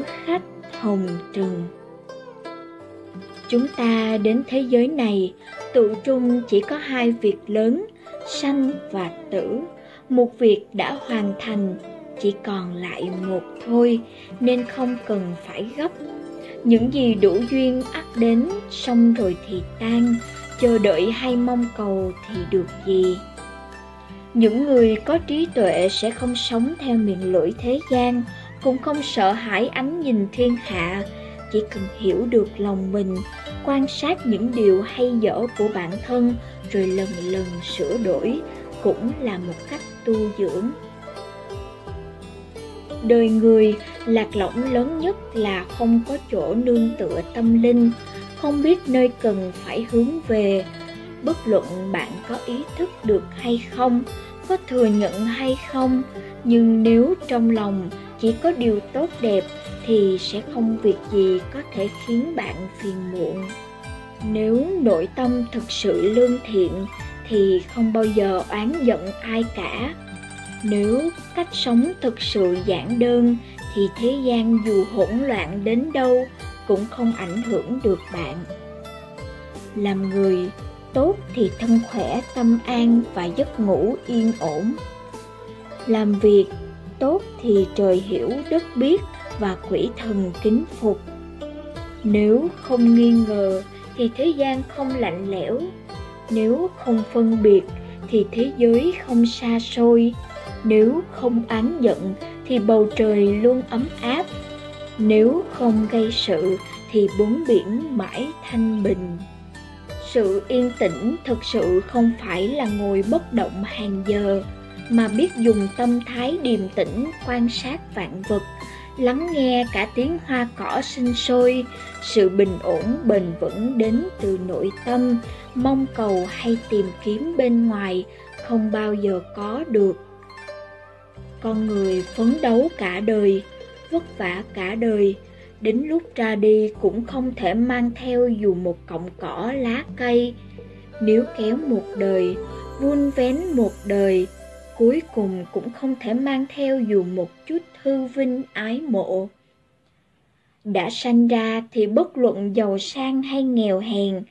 nữ khách hồng trần. Chúng ta đến thế giới này, tự trung chỉ có hai việc lớn, sanh và tử. Một việc đã hoàn thành, chỉ còn lại một thôi, nên không cần phải gấp. Những gì đủ duyên ắt đến, xong rồi thì tan, chờ đợi hay mong cầu thì được gì. Những người có trí tuệ sẽ không sống theo miệng lưỡi thế gian, cũng không sợ hãi ánh nhìn thiên hạ, chỉ cần hiểu được lòng mình, quan sát những điều hay dở của bản thân, rồi lần lần sửa đổi, cũng là một cách tu dưỡng. Đời người, lạc lõng lớn nhất là không có chỗ nương tựa tâm linh, không biết nơi cần phải hướng về. Bất luận bạn có ý thức được hay không, có thừa nhận hay không, nhưng nếu trong lòng chỉ có điều tốt đẹp thì sẽ không việc gì có thể khiến bạn phiền muộn. Nếu nội tâm thực sự lương thiện thì không bao giờ oán giận ai cả. Nếu cách sống thực sự giản đơn thì thế gian dù hỗn loạn đến đâu cũng không ảnh hưởng được bạn. Làm người tốt thì thân khỏe, tâm an và giấc ngủ yên ổn. Làm việc tốt thì trời hiểu, đất biết và quỷ thần kính phục. Nếu không nghi ngờ thì thế gian không lạnh lẽo. Nếu không phân biệt thì thế giới không xa xôi. Nếu không oán giận thì bầu trời luôn ấm áp. Nếu không gây sự thì bốn biển mãi thanh bình. Sự yên tĩnh thực sự không phải là ngồi bất động hàng giờ, mà biết dùng tâm thái điềm tĩnh quan sát vạn vật, lắng nghe cả tiếng hoa cỏ sinh sôi. Sự bình ổn bền vững đến từ nội tâm, mong cầu hay tìm kiếm bên ngoài không bao giờ có được. Con người phấn đấu cả đời, vất vả cả đời, đến lúc ra đi cũng không thể mang theo dù một cọng cỏ lá cây. Nếu kéo một đời, vun vén một đời, cuối cùng cũng không thể mang theo dù một chút hư vinh ái mộ. Đã sanh ra thì bất luận giàu sang hay nghèo hèn,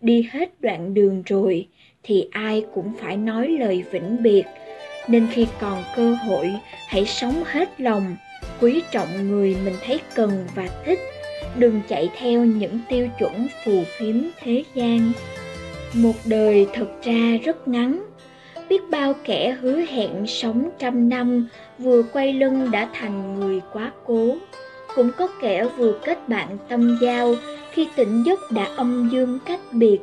đi hết đoạn đường rồi thì ai cũng phải nói lời vĩnh biệt. Nên khi còn cơ hội, hãy sống hết lòng, quý trọng người mình thấy cần và thích, đừng chạy theo những tiêu chuẩn phù phiếm thế gian. Một đời thật ra rất ngắn, biết bao kẻ hứa hẹn sống 100 năm vừa quay lưng đã thành người quá cố. Cũng có kẻ vừa kết bạn tâm giao, khi tỉnh giấc đã âm dương cách biệt.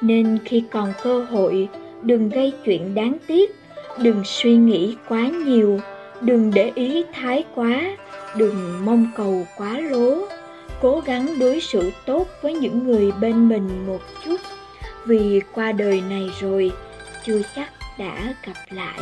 Nên khi còn cơ hội, đừng gây chuyện đáng tiếc, đừng suy nghĩ quá nhiều, đừng để ý thái quá, đừng mong cầu quá lố. Cố gắng đối xử tốt với những người bên mình một chút, vì qua đời này rồi chưa chắc đã gặp lại.